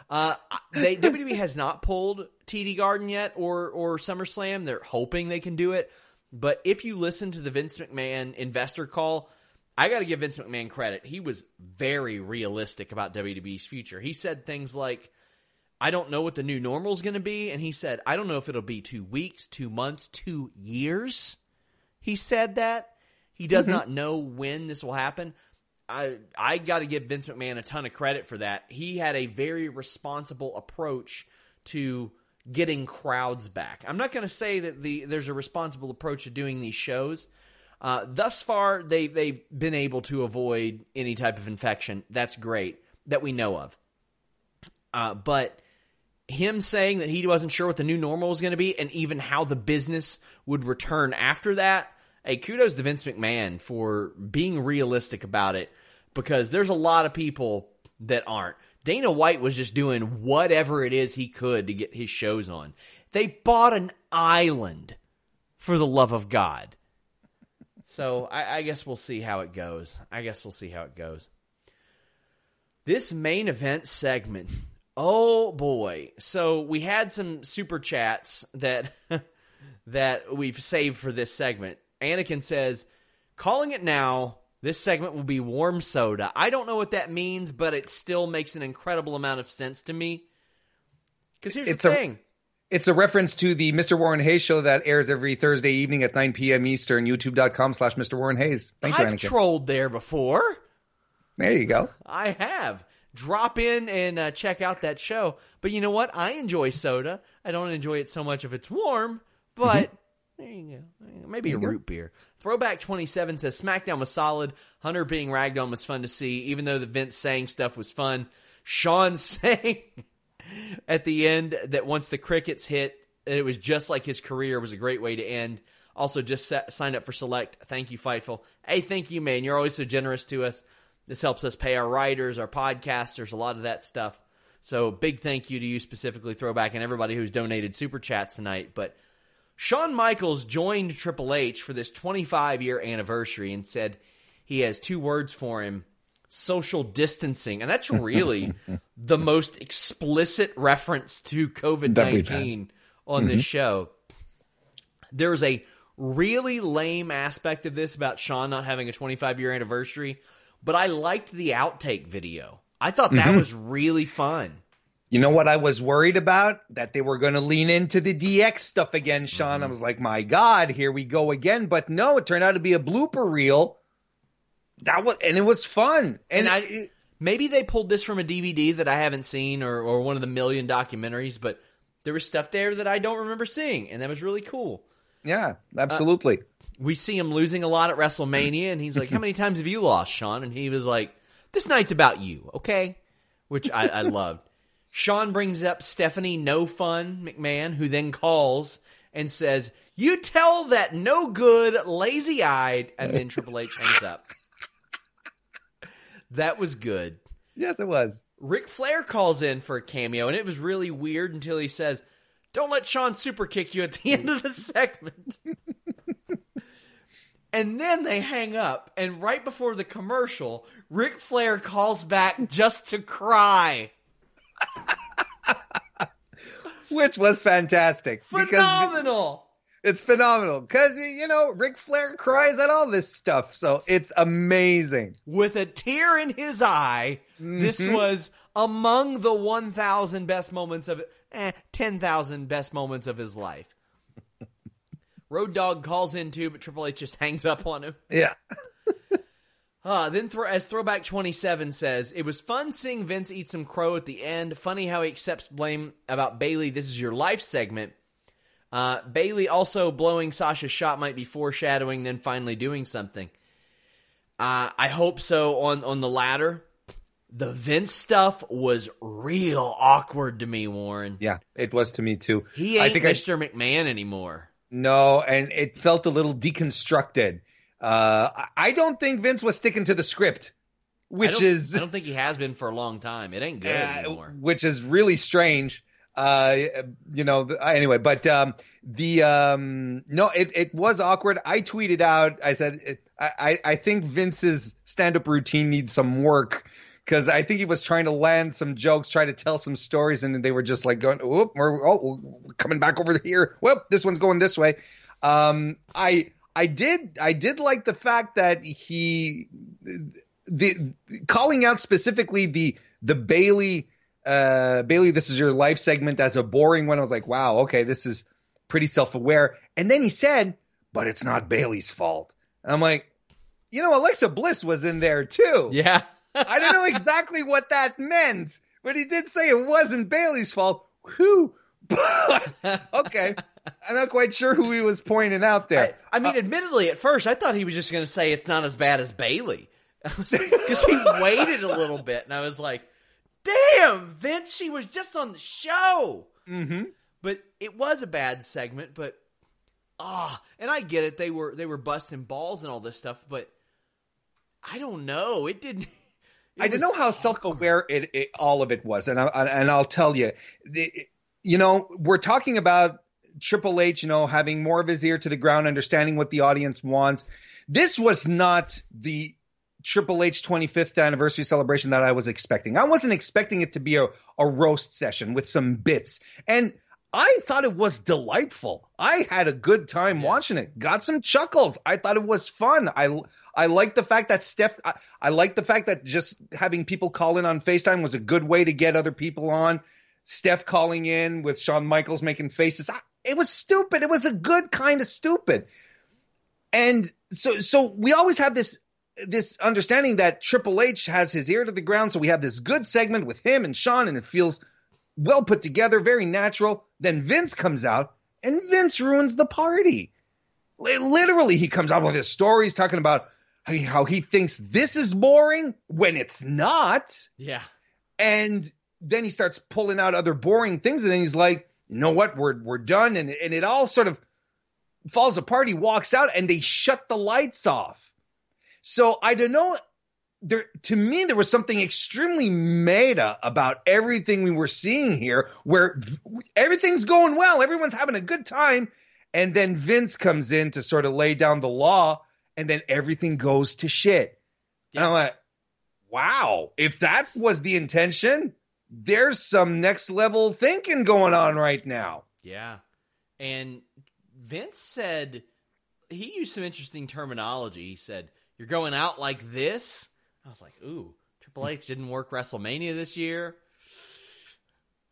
Uh, they, W W E has not pulled T D Garden yet or, or SummerSlam. They're hoping they can do it. But if you listen to the Vince McMahon investor call, I got to give Vince McMahon credit. He was very realistic about W W E's future. He said things like, I don't know what the new normal is going to be. And he said, I don't know if it'll be two weeks, two months, two years. He said that. He does mm-hmm. not know when this will happen. I I got to give Vince McMahon a ton of credit for that. He had a very responsible approach to getting crowds back. I'm not going to say that the there's a responsible approach to doing these shows. Uh, thus far, they, they've been able to avoid any type of infection. That's great that we know of. Uh, but... Him saying that he wasn't sure what the new normal was going to be and even how the business would return after that. Hey, kudos to Vince McMahon for being realistic about it, because there's a lot of people that aren't. Dana White was just doing whatever it is he could to get his shows on. They bought an island, for the love of God. So I, I guess we'll see how it goes. I guess we'll see how it goes. This main event segment... Oh boy. So we had some super chats that that we've saved for this segment. Anakin says, calling it now, this segment will be warm soda. I don't know what that means, but it still makes an incredible amount of sense to me. Because here's it's the thing. A, it's a reference to the Mister Warren Hayes show that airs every Thursday evening at nine p.m. Eastern, youtube.com slash Mister Warren Hayes. Thanks, I've Anakin. trolled there before. There you go. I have. Drop in and uh, check out that show. But you know what? I enjoy soda. I don't enjoy it so much if it's warm, but there you go. Maybe a root beer. Throwback twenty-seven says, SmackDown was solid. Hunter being ragged on was fun to see, even though the Vince saying stuff was fun. Sean saying at the end that once the crickets hit, it was just like his career was a great way to end. Also, just set, signed up for Select. Thank you, Fightful. Hey, thank you, man. You're always so generous to us. This helps us pay our writers, our podcasters, a lot of that stuff. So big thank you to you specifically, Throwback, and everybody who's donated Super Chats tonight. But Shawn Michaels joined Triple H for this twenty-five-year anniversary and said he has two words for him, social distancing. And that's really the most explicit reference to covid nineteen on mm-hmm. this show. There's a really lame aspect of this about Shawn not having a twenty-five-year anniversary. But I liked the outtake video. I thought that mm-hmm. was really fun. You know what I was worried about? That they were going to lean into the D X stuff again, Sean. Mm-hmm. I was like, my God, here we go again. But no, it turned out to be a blooper reel. That was, and it was fun. And, and I it, maybe they pulled this from a D V D that I haven't seen, or, or one of the million documentaries, but there was stuff there that I don't remember seeing, and that was really cool. Yeah, absolutely. Uh, we see him losing a lot at WrestleMania, and he's like, how many times have you lost, Sean? And he was like, this night's about you, okay? Which I, I loved. Sean brings up Stephanie No Fun McMahon, who then calls and says, you tell that no good, lazy-eyed, and then Triple H hangs up. That was good. Yes, it was. Ric Flair calls in for a cameo, and it was really weird until he says, don't let Sean super kick you at the end of the segment. And then they hang up, and right before the commercial, Ric Flair calls back just to cry. Which was fantastic. Phenomenal. It's phenomenal because, you know, Ric Flair cries at all this stuff. So it's amazing. With a tear in his eye, mm-hmm. this was among the one thousand best moments of eh, ten thousand best moments of his life. Road Dogg calls in too, but Triple H just hangs up on him. Yeah. uh, then thro- as Throwback twenty-seven says, it was fun seeing Vince eat some crow at the end. Funny how he accepts blame about Bailey. This is your life segment. Uh, Bailey also blowing Sasha's shot might be foreshadowing, then finally doing something. Uh, I hope so on, on the latter. The Vince stuff was real awkward to me, Warren. Yeah, it was to me too. He ain't I think Mister I, McMahon anymore. No, and it felt a little deconstructed. Uh, I don't think Vince was sticking to the script, which I is... I don't think he has been for a long time. It ain't good uh, anymore. Which is really strange. Uh, you know, anyway, but, um, the, um, no, it, it was awkward. I tweeted out, I said, it, I, I think Vince's stand-up routine needs some work because I think he was trying to land some jokes, try to tell some stories. And they were just like going, whoop, we're, oh, we're coming back over here. Whoop, this one's going this way. Um, I, I did, I did like the fact that he, the, calling out specifically the, the Bailey, Uh, Bailey, this is your life segment as a boring one. I was like, wow, okay, this is pretty self-aware. And then he said, but it's not Bailey's fault. And I'm like, you know, Alexa Bliss was in there too. Yeah. I don't know exactly what that meant, but he did say it wasn't Bailey's fault. Whew. Okay. I'm not quite sure who he was pointing out there. I, I mean, uh, admittedly, at first, I thought he was just going to say it's not as bad as Bailey. Because he waited a little bit, and I was like, damn, Vince, she was just on the show. Mm-hmm. But it was a bad segment, but ah, and I get it. They were they were busting balls and all this stuff, but I don't know. It didn't. It I didn't know how awkward. self-aware it, it all of it was, and I, and I'll tell you, the, you know, we're talking about Triple H, you know, having more of his ear to the ground, understanding what the audience wants. This was not the Triple H twenty-fifth anniversary celebration that I was expecting. I wasn't expecting it to be a, a roast session with some bits. And I thought it was delightful. I had a good time yeah. watching it. Got some chuckles. I thought it was fun. I, I like the fact that Steph, I, I like the fact that just having people call in on FaceTime was a good way to get other people on. Steph calling in with Shawn Michaels making faces. I, it was stupid. It was a good kind of stupid. And so, so we always have this, this understanding that Triple H has his ear to the ground. So we have this good segment with him and Sean, and it feels well put together, very natural. Then Vince comes out and Vince ruins the party. Literally, he comes out with his stories talking about how he thinks this is boring when it's not. Yeah. And then he starts pulling out other boring things. And then he's like, you know what? We're, we're done. And, and it all sort of falls apart. He walks out and they shut the lights off. So I don't know, there, to me, there was something extremely meta about everything we were seeing here, where v- everything's going well, everyone's having a good time, and then Vince comes in to sort of lay down the law, and then everything goes to shit. Yeah. And I'm like, wow, if that was the intention, there's some next level thinking going on right now. Yeah, and Vince said, he used some interesting terminology, he said, you're going out like this? I was like, ooh, Triple H didn't work WrestleMania this year.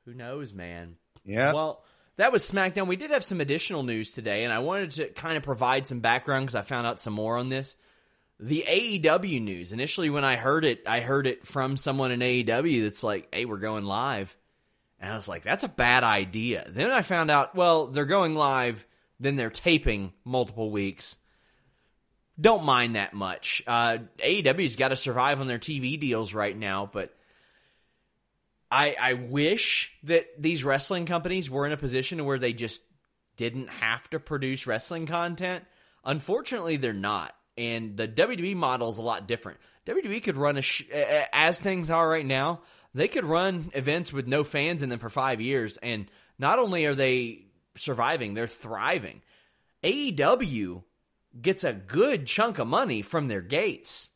Who knows, man? Yeah. Well, that was SmackDown. We did have some additional news today, and I wanted to kind of provide some background because I found out some more on this. The A E W news. Initially, when I heard it, I heard it from someone in A E W that's like, hey, we're going live. And I was like, that's a bad idea. Then I found out, well, they're going live, then they're taping multiple weeks. Don't mind that much. Uh, A E W's got to survive on their T V deals right now, but I, I wish that these wrestling companies were in a position where they just didn't have to produce wrestling content. Unfortunately, they're not. And the W W E model is a lot different. W W E could run, a sh- as things are right now, they could run events with no fans in them for five years. And not only are they surviving, they're thriving. A E W gets a good chunk of money from their gates.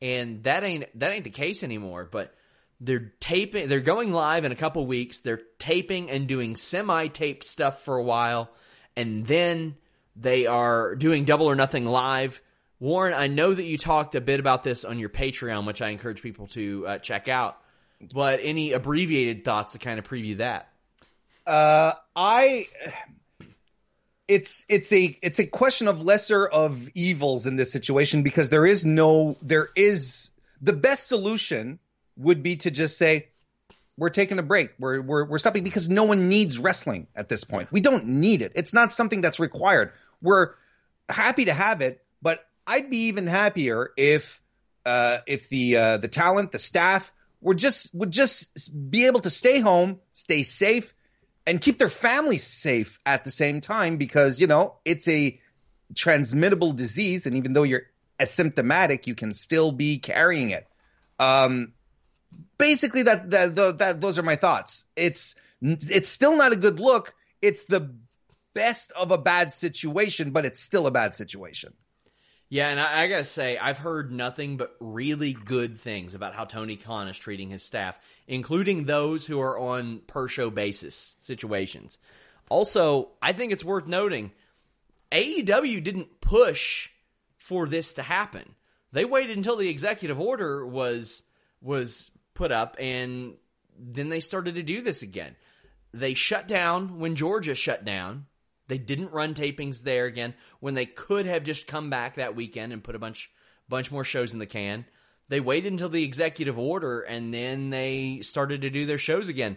And that ain't that ain't the case anymore. But they're taping, they're going live in a couple weeks. They're taping and doing semi-taped stuff for a while. And then they are doing Double or Nothing live. Warren, I know that you talked a bit about this on your Patreon, which I encourage people to uh, check out, but any abbreviated thoughts to kind of preview that? Uh, I, it's, it's a, it's a question of lesser of evils in this situation, because there is no, there is the best solution would be to just say, we're taking a break. We're, we're, we're stopping, because no one needs wrestling at this point. We don't need it. It's not something that's required. We're happy to have it, but I'd be even happier if uh, if the uh, the talent, the staff, were just would just be able to stay home, stay safe, and keep their families safe at the same time, because, you know, it's a transmittable disease, and even though you're asymptomatic, you can still be carrying it. Um, basically, that, that that that those are my thoughts. It's it's still not a good look. It's the best of a bad situation, but it's still a bad situation. Yeah, and I, I got to say, I've heard nothing but really good things about how Tony Khan is treating his staff, including those who are on per-show basis situations. Also, I think it's worth noting, A E W didn't push for this to happen. They waited until the executive order was was put up, and then they started to do this again. They shut down when Georgia shut down. They didn't run tapings there again when they could have just come back that weekend and put a bunch bunch more shows in the can. They waited until the executive order, and then they started to do their shows again.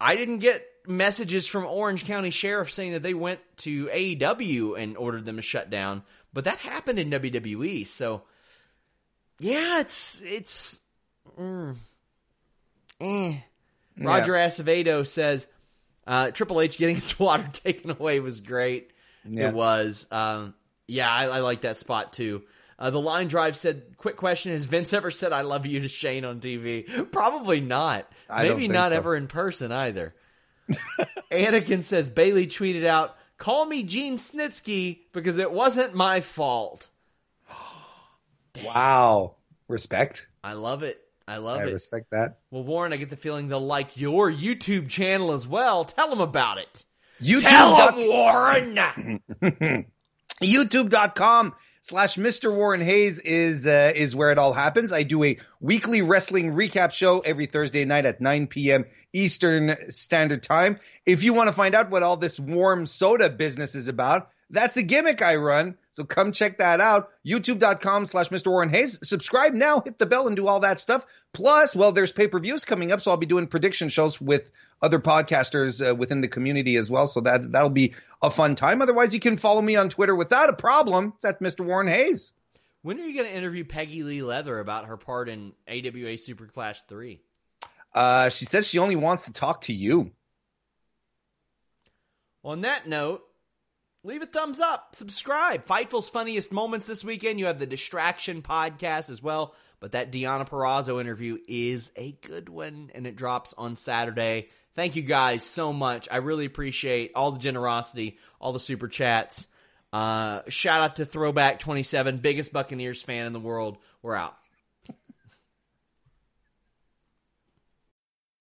I didn't get messages from Orange County Sheriff saying that they went to A E W and ordered them to shut down, but that happened in W W E. So, yeah, it's... it's mm, eh. Yeah. Roger Acevedo says... Uh, Triple H getting its water taken away was great. Yeah. It was. Um, yeah, I, I like that spot too. Uh, the line drive said, quick question, has Vince ever said I love you to Shane on T V? Probably not. I Maybe not so. Ever in person either. Anakin says, Bailey tweeted out, call me Gene Snitsky because it wasn't my fault. Wow. Respect. I love it. I love I it. I respect that. Well, Warren, I get the feeling they'll like your YouTube channel as well. Tell them about it. YouTube Tell doc- them, Warren! YouTube.com slash Mister Warren Hayes is, uh, is where it all happens. I do a weekly wrestling recap show every Thursday night at nine p.m. Eastern Standard Time. If you want to find out what all this warm soda business is about, that's a gimmick I run, so come check that out. YouTube.com slash Mister Warren Hayes. Subscribe now, hit the bell, and do all that stuff. Plus, well, there's pay-per-views coming up, so I'll be doing prediction shows with other podcasters uh, within the community as well, so that, that'll be a fun time. Otherwise, you can follow me on Twitter without a problem. It's at Mister Warren Hayes. When are you going to interview Peggy Lee Leather about her part in A W A Super Clash three? Uh, she says she only wants to talk to you. On that note, leave a thumbs up. Subscribe. Fightful's Funniest Moments this weekend. You have the Distraction podcast as well. But that Deonna Purrazzo interview is a good one, and it drops on Saturday. Thank you guys so much. I really appreciate all the generosity, all the super chats. Uh, shout out to Throwback twenty-seven, biggest Buccaneers fan in the world. We're out.